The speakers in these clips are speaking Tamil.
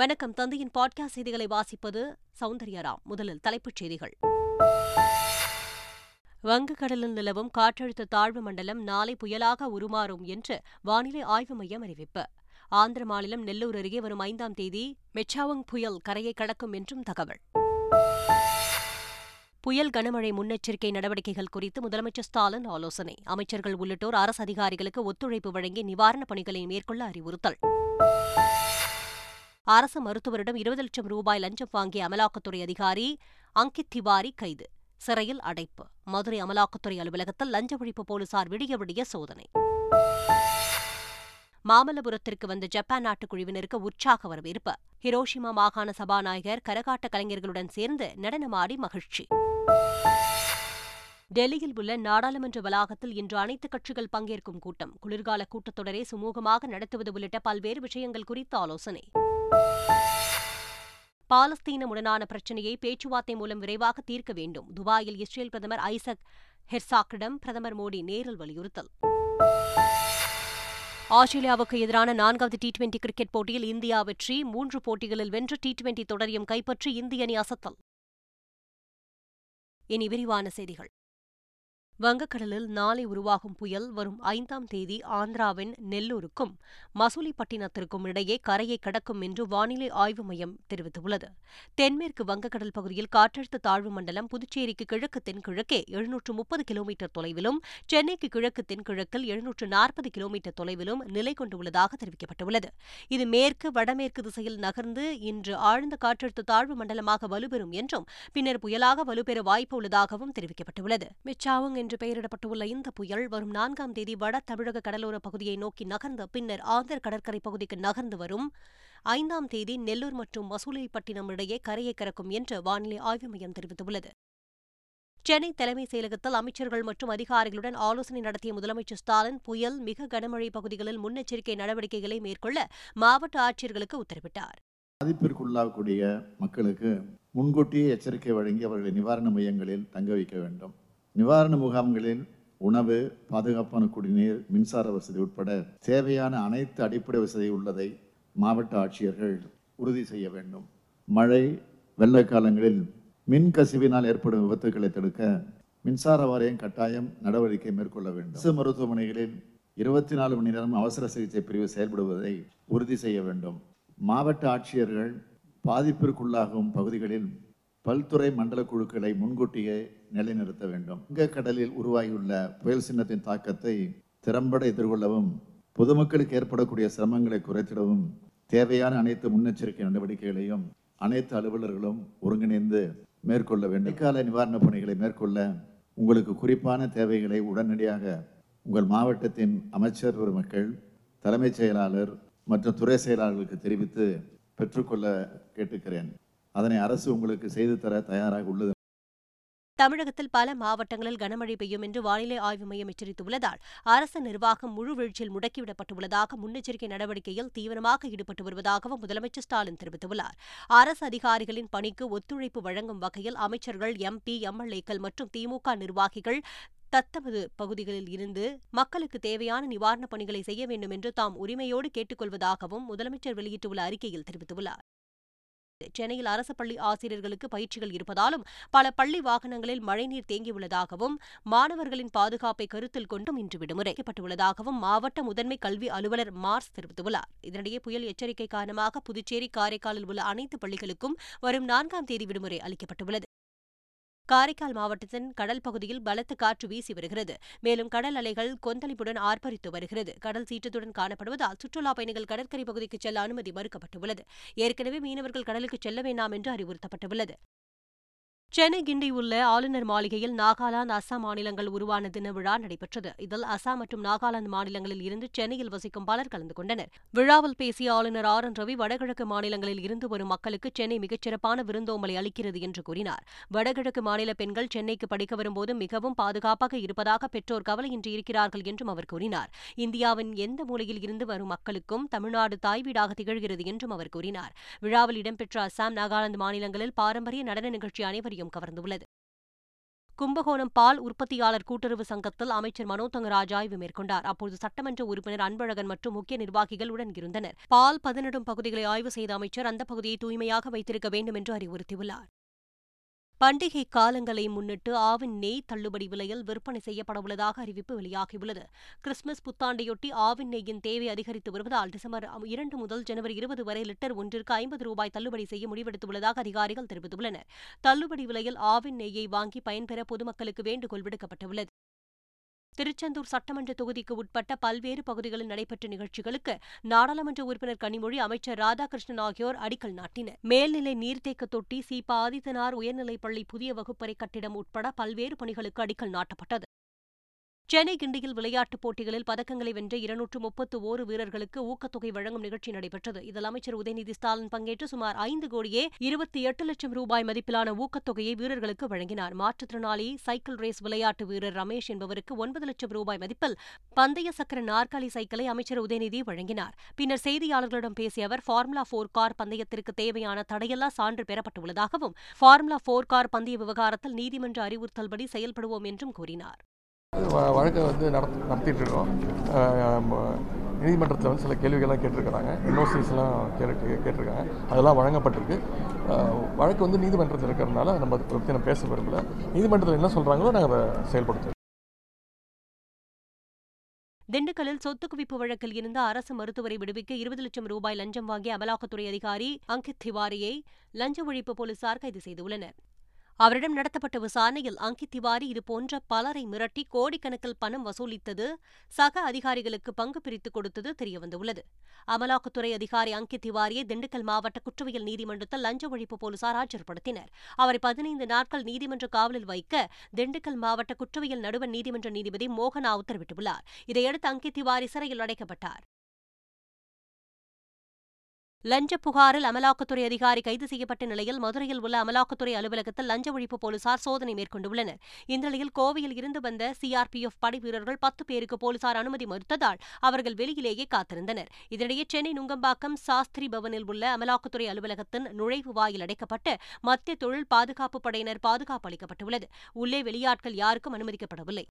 வணக்கம். தந்தையின் பாட்காஸ்ட் செய்திகளை வாசிப்பது சௌந்தர்யராம். முதலில் தலைப்புச் செய்திகள். வங்கக்கடலில் நிலவும் காற்றழுத்த தாழ்வு மண்டலம் நாளை புயலாக உருமாறும் என்று வானிலை ஆய்வு மையம் அறிவிப்பு. ஆந்திர மாநிலம் நெல்லூர் அருகே வரும் 5ஆம் தேதி மெச்சாவங் புயல் கரையை கடக்கும் என்றும் தகவல். புயல் கனமழை முன்னெச்சரிக்கை நடவடிக்கைகள் குறித்து முதலமைச்சர் ஸ்டாலின் ஆலோசனை. அமைச்சர்கள் உள்ளிட்டோர் அரசு அதிகாரிகளுக்கு ஒத்துழைப்பு வழங்கி நிவாரணப் பணிகளை மேற்கொள்ள அறிவுறுத்தல். அரசு மருத்துவரிடம் 20 லட்சம் ரூபாய் லஞ்சம் வாங்கிய அமலாக்கத்துறை அதிகாரி அங்கித் திவாரி கைது, சிறையில் அடைப்பு. மதுரை அமலாக்கத்துறை அலுவலகத்தில் லஞ்ச ஒழிப்பு போலீசார் விடிய விடிய சோதனை. மாமல்லபுரத்திற்கு வந்த ஜப்பான் நாட்டுக் குழுவினருக்கு உற்சாக வரவேற்பு. ஹிரோஷிமா மாகாண சபாநாயகர் கரகாட்ட கலைஞர்களுடன் சேர்ந்து நடனமாடி மகிழ்ச்சி. டெல்லியில் உள்ள நாடாளுமன்ற வளாகத்தில் இன்று அனைத்துக் கட்சிகள் பங்கேற்கும் கூட்டம். குளிர்கால கூட்டத்தொடரை சுமூகமாக நடத்துவது உள்ளிட்ட பல்வேறு விஷயங்கள் குறித்து ஆலோசனை. பாலஸ்தீனமுடனான பிரச்சினையை பேச்சுவார்த்தை மூலம் விரைவாக தீர்க்க வேண்டும். துபாயில் இஸ்ரேல் பிரதமர் ஐசக் ஹெர்சாக்கிடம் பிரதமர் மோடி நேரில் வலியுறுத்தல். ஆஸ்திரேலியாவுக்கு எதிரான 4வது T20 கிரிக்கெட் போட்டியில் இந்தியா வெற்றி. 3 போட்டிகளில் வென்று T20 தொடரையும் கைப்பற்றி இந்திய அணி அசத்தல். இனி விரிவான செய்திகள். வங்கக்கடலில் நாளை உருவாகும் புயல் வரும் 5ஆம் தேதி ஆந்திராவின் நெல்லூருக்கும் மசூலிப்பட்டினத்திற்கும் இடையே கரையை கடக்கும் என்று வானிலை ஆய்வு மையம் தெரிவித்துள்ளது. தென்மேற்கு வங்கக்கடல் பகுதியில் காற்றழுத்த தாழ்வு மண்டலம் புதுச்சேரிக்கு கிழக்கு தென்கிழக்கே 730 கிலோமீட்டர் தொலைவிலும், சென்னைக்கு கிழக்கு தென்கிழக்கில் 740 கிலோமீட்டர் தொலைவிலும் நிலை கொண்டுள்ளதாக தெரிவிக்கப்பட்டுள்ளது. இது மேற்கு வடமேற்கு திசையில் நகர்ந்து இன்று ஆழ்ந்த காற்றழுத்த தாழ்வு மண்டலமாக வலுப்பெறும் என்றும், பின்னர் புயலாக வலுப்பெற வாய்ப்பு உள்ளதாகவும் தெரிவிக்கப்பட்டுள்ளது. என்று பெயரிடப்பட்டுள்ள இந்த புயல் வரும் 4ஆம் தேதி வட தமிழக கடலோர பகுதியை நோக்கி நகர்ந்து பின்னர் ஆந்திர கடற்கரை பகுதிக்கு நகர்ந்து வரும் 5ஆம் தேதி நெல்லூர் மற்றும் மசூலிப்பட்டினம் இடையே கரையை கடக்கும் என்று வானிலை ஆய்வு மையம் தெரிவித்துள்ளது. சென்னை தலைமைச் செயலகத்தில் அமைச்சர்கள் மற்றும் அதிகாரிகளுடன் ஆலோசனை நடத்திய முதலமைச்சர் ஸ்டாலின் புயல் மிக கனமழை பகுதிகளில் முன்னெச்சரிக்கை நடவடிக்கைகளை மேற்கொள்ள மாவட்ட ஆட்சியர்களுக்கு உத்தரவிட்டார். பாதிப்பிற்குள்ளாகக்கூடிய மக்களுக்கு முன்கூட்டியே எச்சரிக்கை வழங்கி அவர்களை நிவாரண மையங்களில் தங்க வைக்க வேண்டும். நிவாரண முகாம்களில் உணவு, பாதுகாப்பான குடிநீர், மின்சார வசதி உட்பட தேவையான அனைத்து அடிப்படை வசதி உள்ளதை மாவட்ட ஆட்சியர்கள் உறுதி செய்ய வேண்டும். மழை வெள்ள காலங்களில் மின்கசிவினால் ஏற்படும் விபத்துக்களை தடுக்க மின்சார வாரியம் கட்டாயம் நடவடிக்கை மேற்கொள்ள வேண்டும். அரசு மருத்துவமனைகளில் 24 மணி நேரம் அவசர சிகிச்சை பிரிவு செயல்படுவதை உறுதி செய்ய வேண்டும். மாவட்ட ஆட்சியர்கள் பாதிப்பிற்குள்ளாகும் பகுதிகளில் பல்துறை மண்டல குழுக்களை முன்கூட்டியே நிலைநிறுத்த வேண்டும். வங்கக்கடலில் உருவாகியுள்ள புயல் சின்னத்தின் தாக்கத்தை திறம்பட எதிர்கொள்ளவும் பொதுமக்களுக்கு ஏற்படக்கூடிய சிரமங்களை குறைத்திடவும் தேவையான அனைத்து முன்னெச்சரிக்கை நடவடிக்கைகளையும் அனைத்து அலுவலர்களும் ஒருங்கிணைந்து மேற்கொள்ள வேண்டும். இடைக்கால நிவாரணப் பணிகளை மேற்கொள்ள உங்களுக்கு குறிப்பான தேவைகளை உடனடியாக உங்கள் மாவட்டத்தின் அமைச்சர் பெருமக்கள், தலைமைச் செயலாளர் மற்றும் துறை செயலாளர்களுக்கு தெரிவித்து பெற்றுக்கொள்ள கேட்டுக்கிறேன். அதனை அரசு உங்களுக்கு செய்து தர தயாராக உள்ளது. தமிழகத்தில் பல மாவட்டங்களில் கனமழை பெய்யும் என்று வானிலை ஆய்வு மையம் எச்சரித்துள்ளதால் அரசு நிர்வாகம் முழு வீழ்ச்சியில் முடக்கிவிடப்பட்டுள்ளதாக, முன்னெச்சரிக்கை நடவடிக்கையில் தீவிரமாக ஈடுபட்டு வருவதாகவும் முதலமைச்சர் ஸ்டாலின் தெரிவித்துள்ளார். அரசு அதிகாரிகளின் பணிக்கு ஒத்துழைப்பு வழங்கும் வகையில் அமைச்சர்கள், எம்பி, எம்எல்ஏக்கள் மற்றும் திமுக நிர்வாகிகள் தத்தமது பகுதிகளில் இருந்து மக்களுக்கு தேவையான நிவாரணப் பணிகளை செய்ய வேண்டும் என்று தாம் உரிமையோடு கேட்டுக் கொள்வதாகவும் முதலமைச்சர் வெளியிட்டுள்ள அறிக்கையில் தெரிவித்துள்ளார். சென்னையில் அரசு பள்ளி ஆசிரியர்களுக்கு பயிற்சிகள் இருப்பதாலும் பல பள்ளி வாகனங்களில் மழைநீர் தேங்கியுள்ளதாகவும், மாணவர்களின் பாதுகாப்பை கருத்தில் கொண்டும் இன்று விடுமுறைக்கப்பட்டுள்ளதாகவும் மாவட்ட முதன்மை கல்வி அலுவலர் மார்ஸ் தெரிவித்துள்ளார். இதனிடையே புயல் எச்சரிக்கை காரணமாக புதுச்சேரி, காரைக்காலில் உள்ள அனைத்து பள்ளிகளுக்கும் வரும் 4ஆம் தேதி விடுமுறை அளிக்கப்பட்டுள்ளது. காரைக்கால் மாவட்டத்தின் கடல் பகுதியில் பலத்த காற்று வீசி வருகிறது. மேலும் கடல் அலைகள் கொந்தளிப்புடன் ஆர்ப்பரித்து வருகிறது. கடல் சீற்றத்துடன் காணப்படுவதால் சுற்றுலாப் பயணிகள் கடற்கரை பகுதிக்கு செல்ல அனுமதி மறுக்கப்பட்டுள்ளது. ஏற்கனவே மீனவர்கள் கடலுக்கு செல்ல வேண்டாம் என்று அறிவுறுத்தப்பட்டுள்ளது. சென்னை கிண்டியுள்ள ஆளுநர் மாளிகையில் நாகாலாந்து, அசாம் மாநிலங்கள் உருவான தின விழா நடைபெற்றது. இதில் அசாம் மற்றும் நாகாலாந்து மாநிலங்களில் இருந்து சென்னையில் வசிக்கும் பலர் கலந்து கொண்டனர். விழாவில் பேசிய ஆளுநர் ஆர்.என். ரவி வடகிழக்கு மாநிலங்களில் இருந்து வரும் மக்களுக்கு சென்னை மிகச்சிறப்பான விருந்தோம்பலை அளிக்கிறது என்று கூறினார். வடகிழக்கு மாநில பெண்கள் சென்னைக்கு படிக்க வரும்போது மிகவும் பாதுகாப்பாக இருப்பதாக பெற்றோர் கவலையின்றி இருக்கிறார்கள் என்றும் அவர் கூறினார். இந்தியாவின் எந்த மூலையில் இருந்து வரும் மக்களுக்கும் தமிழ்நாடு தாய்வீடாக திகழ்கிறது என்றும் அவர் கூறினார். விழாவில் இடம்பெற்ற அசாம், நாகாலாந்து மாநிலங்களில் பாரம்பரிய நடன நிகழ்ச்சி அனைவரையும் கவர்ந்துள்ளது. கும்பகோணம் பால் உற்பத்தியாளர் கூட்டுறவு சங்கத்தில் அமைச்சர் மனோ தங்கராஜ் ஆய்வு மேற்கொண்டார். அப்போது சட்டமன்ற உறுப்பினர் அன்பழகன் மற்றும் முக்கிய நிர்வாகிகள் உடன் இருந்தனர். பால் பதனிடும் பகுதிகளை ஆய்வு செய்த அமைச்சர் அந்த பகுதியை தூய்மையாக வைத்திருக்க வேண்டும் என்று அறிவுறுத்தியுள்ளார். பண்டிகை காலங்களை முன்னிட்டு ஆவின் நெய் தள்ளுபடி விலையில் விற்பனை செய்யப்படவுள்ளதாக அறிவிப்பு வெளியாகியுள்ளது. கிறிஸ்துமஸ் புத்தாண்டையொட்டி ஆவின் நெய்யின் தேவை அதிகரித்து வருவதால் டிசம்பர் 2 முதல் ஜனவரி 20 வரை லிட்டர் ஒன்றிற்கு 50 ரூபாய் தள்ளுபடி செய்ய முடிவெடுத்துள்ளதாக அதிகாரிகள் தெரிவித்துள்ளனர். தள்ளுபடி விலையில் ஆவின் நெய்யை வாங்கி பயன்பெற பொதுமக்களுக்கு வேண்டுகோள் விடுக்கப்பட்டுள்ளது. திருச்செந்தூர் சட்டமன்ற தொகுதிக்கு உட்பட்ட பல்வேறு பகுதிகளில் நடைபெற்ற நிகழ்ச்சிகளுக்கு நாடாளுமன்ற உறுப்பினர் கனிமொழி, அமைச்சர் ராதாகிருஷ்ணன் ஆகியோர் அடிக்கல் நாட்டினர். மேல்நிலை நீர்த்தேக்க தொட்டி, சீபா ஆதித்தனார் உயர்நிலைப் பள்ளி புதிய வகுப்பறை கட்டிடம் உட்பட பல்வேறு பணிகளுக்கு அடிக்கல் நாட்டப்பட்டது. சென்னை கிண்டியில் விளையாட்டுப் போட்டிகளில் பதக்கங்களை வென்ற 231 வீரர்களுக்கு ஊக்கத்தொகை வழங்கும் நிகழ்ச்சி நடைபெற்றது. இதில் அமைச்சர் உதயநிதி ஸ்டாலின் பங்கேற்று சுமார் 5,28,00,000 ரூபாய் மதிப்பிலான ஊக்கத்தொகையை வீரர்களுக்கு வழங்கினார். மாற்றுத்திறனாளி சைக்கிள் ரேஸ் விளையாட்டு வீரர் ரமேஷ் என்பவருக்கு 9,00,000 ரூபாய் மதிப்பில் பந்தய சக்கர நாற்காலி சைக்கிளை அமைச்சர் உதயநிதி வழங்கினார். பின்னர் செய்தியாளர்களிடம் பேசிய அவர், ஃபார்முலா 4 கார் பந்தயத்திற்கு தேவையான தடையில்லா சான்று பெறப்பட்டுள்ளதாகவும், ஃபார்முலா 4 கார் பந்தய விவகாரத்தில் நீதிமன்ற அறிவுறுத்தல்படி செயல்படுவோம் என்றும் கூறினார். வழக்கை வந்து நடத்திட்டு இருக்கோம். நீதிமன்றத்தில் வந்து சில கேள்விகள்லாம் கேட்டிருக்கிறாங்க, என்ஓசிஸ்லாம் கேட்டிருக்காங்க, அதெல்லாம் வழங்கப்பட்டிருக்கு. வழக்கு வந்து நீதிமன்றத்தில் இருக்கிறதுனால நம்ம அதை பற்றி நான் பேச விரும்பல. நீதிமன்றத்தில் என்ன சொல்கிறாங்களோ நாங்கள் அதை செயல்படுத்துவோம். திண்டுக்கல்லில் சொத்து குவிப்பு வழக்கில் இருந்த அரசு மருத்துவரை விடுவிக்க 20,00,000 ரூபாய் லஞ்சம் வாங்கிய அமலாக்கத்துறை அதிகாரி அங்கித் திவாரியை லஞ்ச ஒழிப்பு போலீசார் கைது செய்துள்ளனர். அவரிடம் நடத்தப்பட்ட விசாரணையில் அங்கித் திவாரி இதுபோன்ற பலரை மிரட்டி கோடிக்கணக்கில் பணம் வசூலித்தது, சக அதிகாரிகளுக்கு பங்கு பிரித்துக் கொடுத்தது தெரியவந்துள்ளது. அமலாக்கத்துறை அதிகாரி அங்கித் திவாரியை திண்டுக்கல் மாவட்ட குற்றவியல் நீதிமன்றத்தில் லஞ்ச ஒழிப்பு போலீசார் ஆஜர்படுத்தினர். அவரை 15 நாட்கள் நீதிமன்ற காவலில் வைக்க திண்டுக்கல் மாவட்ட குற்றவியல் நடுவர் நீதிமன்ற நீதிபதி மோகனா உத்தரவிட்டுள்ளார். இதையடுத்து அங்கித் திவாரி சிறையில் அடைக்கப்பட்டார். லஞ்ச புகாரில் அமலாக்கத்துறை அதிகாரி கைது செய்யப்பட்ட நிலையில் மதுரையில் உள்ள அமலாக்கத்துறை அலுவலகத்தில் லஞ்ச ஒழிப்பு போலீசார் சோதனை மேற்கொண்டுள்ளனர். இந்நிலையில் கோவையில் இருந்து வந்த CRPF படை வீரர்கள் 10 பேருக்கு போலீசார் அனுமதி மறுத்ததால் அவர்கள் வெளியிலேயே காத்திருந்தனர். இதனிடையே சென்னை நுங்கம்பாக்கம் சாஸ்திரி பவனில் உள்ள அமலாக்கத்துறை அலுவலகத்தின் நுழைவு வாயில் அடைக்கப்பட்டு மத்திய தொழில் பாதுகாப்பு படையினர் பாதுகாப்பு அளிக்கப்பட்டுள்ளது. உள்ளே வெளியாட்கள் யாருக்கும் அனுமதிக்கப்படவில்லை.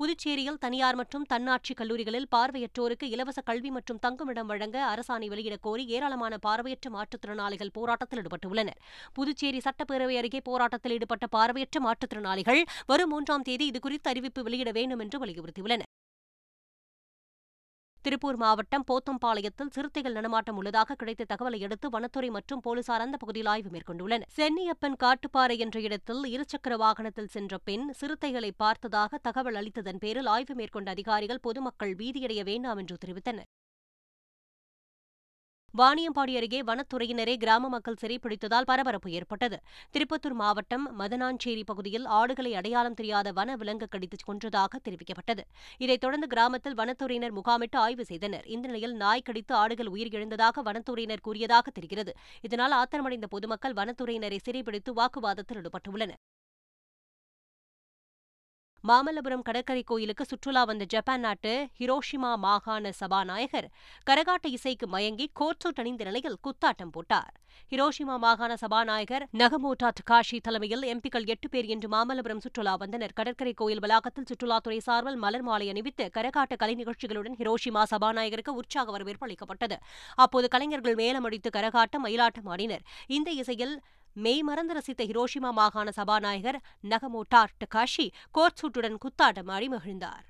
புதுச்சேரியில் தனியார் மற்றும் தன்னாட்சி கல்லூரிகளில் பார்வையற்றோருக்கு இலவச கல்வி மற்றும் தங்குமிடம் வழங்க அரசாணை வெளியிடக் கோரி ஏராளமான பார்வையற்ற மாற்றுத்திறனாளிகள் போராட்டத்தில் ஈடுபட்டுள்ளனர். புதுச்சேரி சட்டப்பேரவை அருகே போராட்டத்தில் ஈடுபட்ட பார்வையற்ற மாற்றுத்திறனாளிகள் வரும் 3ஆம் தேதி இதுகுறித்து அறிவிப்பு வெளியிட வேண்டும் என்று வலியுறுத்தியுள்ளனர். திருப்பூர் மாவட்டம் போத்தம்பாளையத்தில் சிறுத்தைகள் நடமாட்டம் உள்ளதாக கிடைத்த தகவலை அடுத்து வனத்துறை மற்றும் போலீசார் அந்த பகுதியில் ஆய்வு மேற்கொண்டுள்ளனர். சென்னியப்பன் காட்டுப்பாறை என்ற இடத்தில் இருசக்கர வாகனத்தில் சென்ற பெண் சிறுத்தைகளை பார்த்ததாக தகவல் அளித்ததன் பேரில் ஆய்வு மேற்கொண்ட அதிகாரிகள் பொதுமக்கள் பீதியடைய வேண்டாம் என்று தெரிவித்தனர். வாணியம்பாடி அருகே வனத்துறையினரை கிராம மக்கள் சிறைப்பிடித்ததால் பரபரப்பு ஏற்பட்டது. திருப்பத்தூர் மாவட்டம் மதனாஞ்சேரி பகுதியில் ஆடுகளை அடையாளம் தெரியாத வன விலங்கு கடித்து கொன்றதாக தெரிவிக்கப்பட்டது. இதைத் தொடர்ந்து கிராமத்தில் வனத்துறையினர் முகாமிட்டு ஆய்வு செய்தனர். இந்த நிலையில் நாய் கடித்து ஆடுகள் உயிரிழந்ததாக வனத்துறையினர் கூறியதாக தெரிகிறது. இதனால் ஆத்திரமடைந்த பொதுமக்கள் வனத்துறையினரை சிறைப்பிடித்து வாக்குவாதத்தில் ஈடுபட்டுள்ளனர். மாமல்லபுரம் கடற்கரை கோயிலுக்கு சுற்றுலா வந்த ஜப்பான் நாட்டு ஹிரோஷிமா மாகாண சபாநாயகர் கரகாட்ட இசைக்கு மயங்கி கோட்சூட் அணிந்த நிலையில் குத்தாட்டம் போட்டார். ஹிரோஷிமா மாகாண சபாநாயகர் நகமோட்டா டகாஷி தலைமையில் எம்பிக்கள் 8 பேர் இன்று மாமல்லபுரம் சுற்றுலா வந்தனர். கடற்கரை கோயில் வளாகத்தில் சுற்றுலாத்துறை சார்பில் மலர் மாலை அணிவித்து கரகாட்ட கலை நிகழ்ச்சிகளுடன் ஹிரோஷிமா சபாநாயகருக்கு உற்சாக வரவேற்பு அளிக்கப்பட்டது. அப்போது கலைஞர்கள் மேளமடித்து கரகாட்டம் மயிலாட்டம் ஆடினர். இந்த இசையில் மெய்மறந்து ரசித்த ஹிரோஷிமா மாகாண சபாநாயகர் நகமோட்டா டகாஷி கோட்சூட்டுடன் குத்தாட்டமாடி மகிழ்ந்தார்.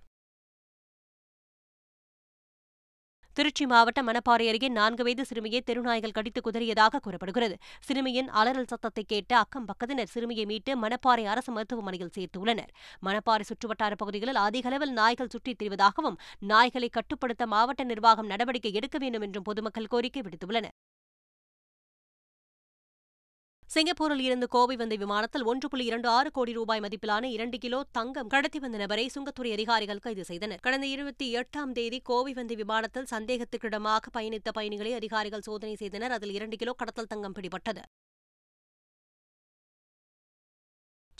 திருச்சி மாவட்டம் மணப்பாறை அருகே 4 வயது சிறுமியை தெருநாய்கள் கடித்து குதறியதாக கூறப்படுகிறது. சிறுமியின் அலறல் சத்தத்தை கேட்ட அக்கம் பக்கத்தினர் சிறுமியை மீட்டு மணப்பாறை அரசு மருத்துவமனையில் சேர்த்துள்ளனர். மணப்பாறை சுற்றுவட்டார பகுதிகளில் அதிக அளவில் நாய்கள் சுற்றித் திரிவதாகவும், நாய்களை கட்டுப்படுத்த மாவட்ட நிர்வாகம் நடவடிக்கை எடுக்க வேண்டும் என்றும் பொதுமக்கள் கோரிக்கை விடுத்துள்ளனர். சிங்கப்பூரில் இருந்து கோவை வந்த விமானத்தில் 1.26 கோடி ரூபாய் மதிப்பிலான 2 கிலோ தங்கம் கடத்தி வந்த நபரை சுங்கத்துறை அதிகாரிகள் கைது செய்தனர். கடந்த 28ஆம் தேதி கோவை வந்த விமானத்தில் சந்தேகத்துக்கிடமாக பயணித்த பயணிகளை அதிகாரிகள் சோதனை செய்தனர். அதில் 2 கிலோ கடத்தல் தங்கம் பிடிபட்டது.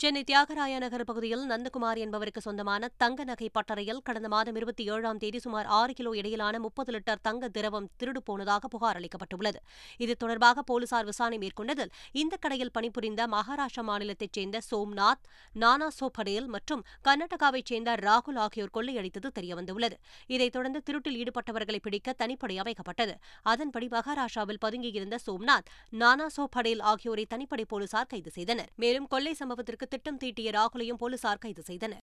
சென்னை தியாகராய நகர் பகுதியில் நந்தகுமார் என்பவருக்கு சொந்தமான தங்க நகை பட்டறையில் கடந்த மாதம் 27ஆம் தேதி சுமார் 6 கிலோ எடையிலான 30 லிட்டர் தங்க திரவம் திருடு போனதாக புகார் அளிக்கப்பட்டுள்ளது. இது தொடர்பாக போலீசார் விசாரணை மேற்கொண்டதில் இந்த கடையில் பணிபுரிந்த மகாராஷ்டிரா மாநிலத்தைச் சேர்ந்த சோம்நாத், நானாசோ படேல் மற்றும் கர்நாடகாவைச் சேர்ந்த ராகுல் ஆகியோர் கொள்ளையடித்தது தெரியவந்துள்ளது. இதைத் தொடர்ந்து திருட்டில் ஈடுபட்டவர்களை பிடிக்க தனிப்படை அமைக்கப்பட்டது. அதன்படி மகாராஷ்டிராவில் பதுங்கியிருந்த சோம்நாத், நானாசோ படேல் ஆகியோரை தனிப்படை போலீசார் கைது செய்தனர். மேலும் கொள்ளை சம்பவத்திற்கு திட்டம் தீட்டிய ராகுலையும் போலீசார் கைது செய்தனர்.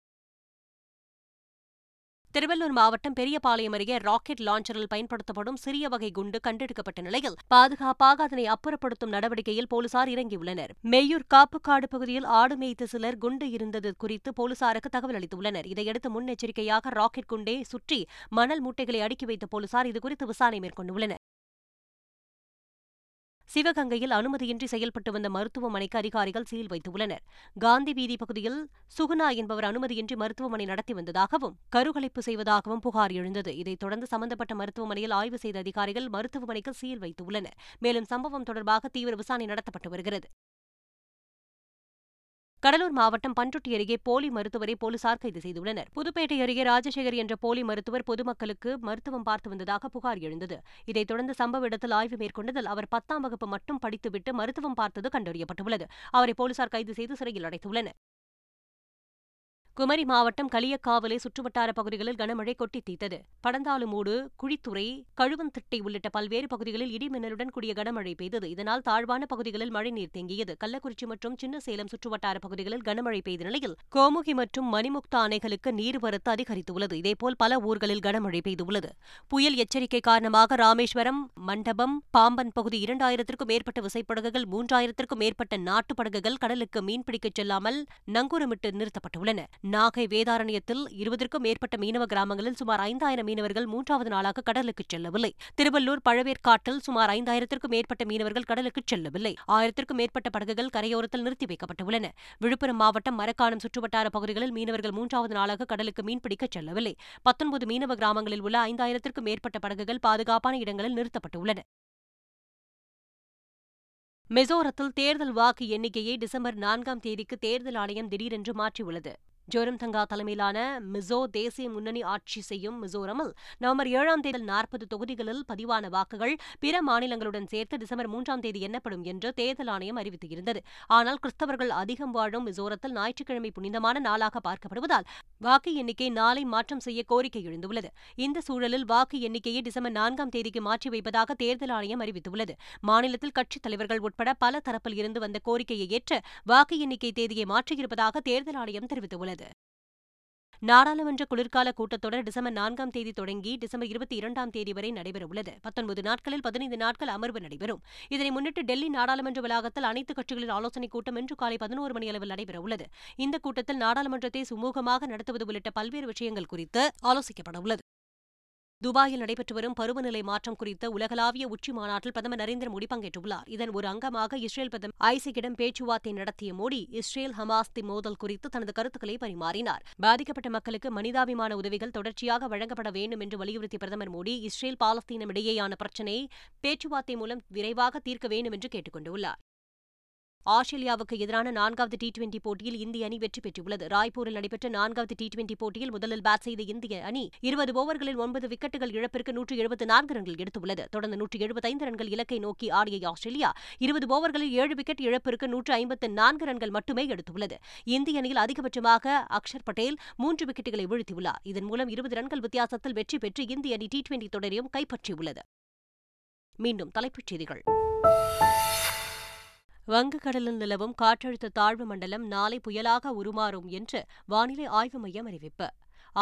திருவள்ளூர் மாவட்டம் பெரியபாளையம் அருகே ராக்கெட் லாஞ்சரில் பயன்படுத்தப்படும் சிறிய வகை குண்டு கண்டெடுக்கப்பட்ட நிலையில் பாதுகாப்பாக அதனை அப்புறப்படுத்தும் நடவடிக்கையில் போலீசார் இறங்கியுள்ளனர். மேயூர் காப்புக்காடு பகுதியில் ஆடு மேய்த்த சிலர் குண்டு இருந்தது குறித்து போலீசாருக்கு தகவல் அளித்துள்ளனர். இதையடுத்து முன்னெச்சரிக்கையாக ராக்கெட் குண்டை சுற்றி மணல் மூட்டைகளை அடுக்கி வைத்த போலீசார் இதுகுறித்து விசாரணை மேற்கொண்டுள்ளனர். சிவகங்கையில் அனுமதியின்றி செயல்பட்டு வந்த மருத்துவமனைக்கு அதிகாரிகள் சீல் வைத்துள்ளனர். காந்தி வீதி பகுதியில் சுகுணா என்பவர் அனுமதியின்றி மருத்துவமனை நடத்தி வந்ததாகவும் கருகலைப்பு செய்வதாகவும் புகார் எழுந்தது. இதைத் தொடர்ந்து சம்பந்தப்பட்ட மருத்துவமனையில் ஆய்வு செய்த அதிகாரிகள் மருத்துவமனைக்கு சீல் வைத்துள்ளனர். மேலும் சம்பவம் தொடர்பாக தீவிர விசாரணை நடத்தப்பட்டு வருகிறது. கடலூர் மாவட்டம் பண்ருட்டி அருகே போலி மருத்துவரை போலீசார் கைது செய்துள்ளனர். புதுப்பேட்டை அருகே ராஜசேகர் என்ற போலி மருத்துவர் பொதுமக்களுக்கு மருத்துவம் பார்த்து வந்ததாக புகார் எழுந்தது. இதைத் தொடர்ந்து சம்பவ இடத்தில் ஆய்வு மேற்கொண்டதில் அவர் 10ஆம் வகுப்பு மட்டும் படித்துவிட்டு மருத்துவம் பார்த்தது கண்டறியப்பட்டுள்ளது. அவரை போலீசார் கைது செய்து சிறையில் அடைத்துள்ளனர். குமரி மாவட்டம் களியக்காவிலே சுற்றுவட்டார பகுதிகளில் கனமழை கொட்டி தீர்த்தது. படந்தாலுமூடு, குழித்துறை, கழுவந்திட்டை உள்ளிட்ட பல்வேறு பகுதிகளில் இடிமின்னலுடன் கூடிய கனமழை பெய்தது. இதனால் தாழ்வான பகுதிகளில் மழைநீர் தேங்கியது. கள்ளக்குறிச்சி மற்றும் சின்னசேலம் சுற்றுவட்டார பகுதிகளில் கனமழை பெய்த நிலையில் கோமுகி மற்றும் மணிமுக்தா அணைகளுக்கு நீர்வரத்து அதிகரித்துள்ளது. இதேபோல் பல ஊர்களில் கனமழை பெய்துள்ளது. புயல் எச்சரிக்கை காரணமாக ராமேஸ்வரம், மண்டபம், பாம்பன் பகுதி 2000-க்கும் மேற்பட்ட விசைப்படகுகள், 3000-க்கும் மேற்பட்ட நாட்டுப் படகுகள் கடலுக்கு மீன்பிடிக்கச் செல்லாமல் நங்கூரமிட்டு நிறுத்தப்பட்டுள்ளன. நாகை வேதாரண்யத்தில் 20-க்கும் மேற்பட்ட மீனவ கிராமங்களில் சுமார் 5000 மீனவர்கள் 3வது நாளாக கடலுக்குச் செல்லவில்லை. திருவள்ளூர் பழவேற்காட்டில் சுமார் 5000-க்கும் மேற்பட்ட மீனவர்கள் கடலுக்குச் செல்லவில்லை. 1000-க்கும் மேற்பட்ட படகுகள் கரையோரத்தில் நிறுத்தி வைக்கப்பட்டுள்ளன. விழுப்புரம் மாவட்டம் மரக்காணம் சுற்றுவட்டார பகுதிகளில் மீனவர்கள் 3வது நாளாக கடலுக்கு மீன்பிடிக்கச் செல்லவில்லை. 19 மீனவ கிராமங்களில் உள்ள 5000-க்கும் மேற்பட்ட படகுகள் பாதுகாப்பான இடங்களில் நிறுத்தப்பட்டுள்ளன. மிசோரத்தில் தேர்தல் வாக்கு எண்ணிக்கையை டிசம்பர் 4ஆம் தேதிக்கு தேர்தல் ஆணையம் திடீரென்று மாற்றியுள்ளது. ஜோரம் தங்கா தலைமையிலான மிசோ தேசிய முன்னணி ஆட்சி செய்யும் மிசோரமில் நவம்பர் 7ஆம் தேதி 40 தொகுதிகளில் பதிவான வாக்குகள் பிற மாநிலங்களுடன் சேர்த்து டிசம்பர் 3ஆம் தேதி எண்ணப்படும் என்று தேர்தல் ஆணையம் அறிவித்திருந்தது. ஆனால் கிறிஸ்தவர்கள் அதிகம் வாழும் மிசோரத்தில் ஞாயிற்றுக்கிழமை புனிதமான நாளாக பார்க்கப்படுவதால் வாக்கு எண்ணிக்கை நாளை மாற்றம் செய்ய கோரிக்கை எழுந்துள்ளது. இந்த சூழலில் வாக்கு எண்ணிக்கையை டிசம்பர் 4ஆம் தேதிக்கு மாற்றி வைப்பதாக தேர்தல் ஆணையம் அறிவித்துள்ளது. மாநிலத்தில் கட்சித் தலைவர்கள் உட்பட பல தரப்பில் இருந்து வந்த கோரிக்கையை ஏற்று வாக்கு எண்ணிக்கை தேதியை மாற்றியிருப்பதாக தேர்தல் ஆணையம் தெரிவித்துள்ளது. நாடாளுமன்ற குளிர்கால கூட்டத்தொடர் டிசம்பர் 4ஆம் தேதி தொடங்கி டிசம்பர் 22ஆம் தேதி வரை நடைபெறவுள்ளது. 19 நாட்களில் 15 நாட்கள் அமர்வு நடைபெறும். இதனை முன்னிட்டு டெல்லி நாடாளுமன்ற வளாகத்தில் அனைத்துக் கட்சிகளின் ஆலோசனைக் கூட்டம் இன்று காலை 11 மணியளவில் நடைபெறவுள்ளது. இந்த கூட்டத்தில் நாடாளுமன்றத்தை சுமூகமாக நடத்துவது உள்ளிட்ட பல்வேறு விஷயங்கள் குறித்து ஆலோசிக்கப்படவுள்ளது. துபாயில் நடைபெற்று வரும் பருவநிலை மாற்றம் குறித்த உலகளாவிய உச்சி மாநாட்டில் பிரதமர் நரேந்திர மோடி பங்கேற்றுள்ளார். இதன் ஒரு அங்கமாக இஸ்ரேல் பிரதமர் ஐசிக்கிடம் பேச்சுவார்த்தை நடத்திய மோடி இஸ்ரேல் ஹமாஸ் மோதல் குறித்து தனது கருத்துக்களை பரிமாறினார். பாதிக்கப்பட்ட மக்களுக்கு மனிதாபிமான உதவிகள் தொடர்ச்சியாக வழங்கப்பட வேண்டும் என்று வலியுறுத்திய பிரதமர் மோடி இஸ்ரேல் பாலஸ்தீனம் இடையேயான பிரச்சினை பேச்சுவார்த்தை மூலம் விரைவாக தீர்க்க வேண்டும் என்று கேட்டுக் கொண்டுள்ளார். ஆஸ்திரேலியாவுக்கு எதிரான 4வது T20 போட்டியில் இந்திய அணி வெற்றி பெற்றுள்ளது. ராய்ப்பூரில் நடைபெற்ற 4வது T20 போட்டியில் முதலில் பேட் செய்த இந்திய அணி 20 ஓவர்களில் 9 விக்கெட்டுகள் இழப்பிற்கு 174 ரன்கள் எடுத்துள்ளது. தொடர்ந்து 175 ரன்கள் இலக்கை நோக்கி ஆடிய ஆஸ்திரேலியா 20 ஓவர்களில் 7 விக்கெட் இழப்பிற்கு 154 ரன்கள் மட்டுமே எடுத்துள்ளது. இந்திய அணியில் அதிகபட்சமாக அக்சர் பட்டேல் 3 விக்கெட்டுகளை வீழ்த்தியுள்ளார். இதன் மூலம் 20 ரன்கள் வித்தியாசத்தில் வெற்றி பெற்று இந்திய அணி T20 தொடரையும் கைப்பற்றியுள்ளது. மீண்டும் தலைப்புச் செய்திகள். வங்கக்கடலில் நிலவும் காற்றழுத்த தாழ்வு மண்டலம் நாளை புயலாக உருமாறும் என்று வானிலை ஆய்வு மையம் அறிவிப்பு.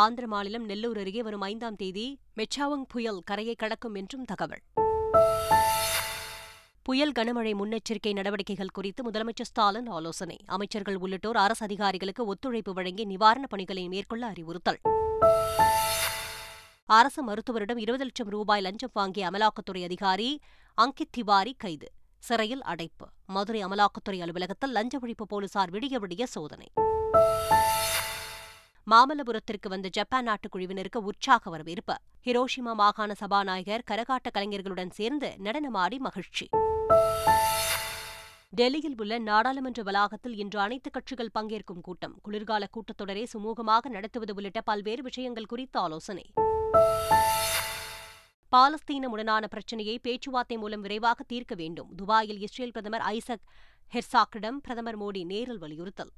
ஆந்திர மாநிலம் நெல்லூர் அருகே வரும் 5ஆம் தேதி மெச்சாவங் புயல் கரையை கடக்கும் என்றும் தகவல். புயல் கனமழை முன்னெச்சரிக்கை நடவடிக்கைகள் குறித்து முதலமைச்சர் ஸ்டாலின் ஆலோசனை. அமைச்சர்கள் உள்ளிட்டோர் அரசு அதிகாரிகளுக்கு ஒத்துழைப்பு வழங்கி நிவாரணப் பணிகளை மேற்கொள்ள அறிவுறுத்தல். அரசு மருத்துவரிடம் 20 லட்சம் ரூபாய் லஞ்சம் வாங்கிய அமலாக்கத்துறை அதிகாரி அங்கித் திவாரி கைது, சிறையில் அடைப்பு. மதுரை அமலாக்கத்துறை அலுவலகத்தில் லஞ்ச ஒழிப்பு போலீசார் விடிய விடிய சோதனை. மாமல்லபுரத்திற்கு வந்த ஜப்பான் நாட்டு குழுவினருக்கு உற்சாக வரவேற்பு. ஹிரோஷிமா மாகாண சபாநாயகர் கரகாட்ட கலைஞர்களுடன் சேர்ந்து நடனமாடி மகிழ்ச்சி. டெல்லியில் உள்ள நாடாளுமன்ற வளாகத்தில் இன்று அனைத்துக் கட்சிகள் பங்கேற்கும் கூட்டம். குளிர்கால கூட்டத்தொடரை சுமூகமாக நடத்துவது உள்ளிட்ட பல்வேறு விஷயங்கள் குறித்து ஆலோசனை. பாலஸ்தீனமுடனான பிரச்சினையை பேச்சுவார்த்தை மூலம் விரைவாக தீர்க்க வேண்டும். துபாயில் இஸ்ரேல் பிரதமர் ஐசக் ஹெர்சாக்கிடம் பிரதமர் மோடி நேரில் வலியுறுத்தல்.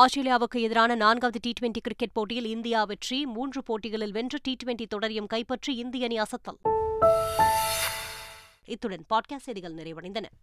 ஆஸ்திரேலியாவுக்கு எதிரான 4வது T20 கிரிக்கெட் போட்டியில் இந்தியா வெற்றி. 3 போட்டிகளில் வென்று T20 தொடரையும் கைப்பற்றி இந்திய அணி அசத்தல். இத்துடன் பாட்காஸ்ட் செய்திகள் நிறைவடைந்தன.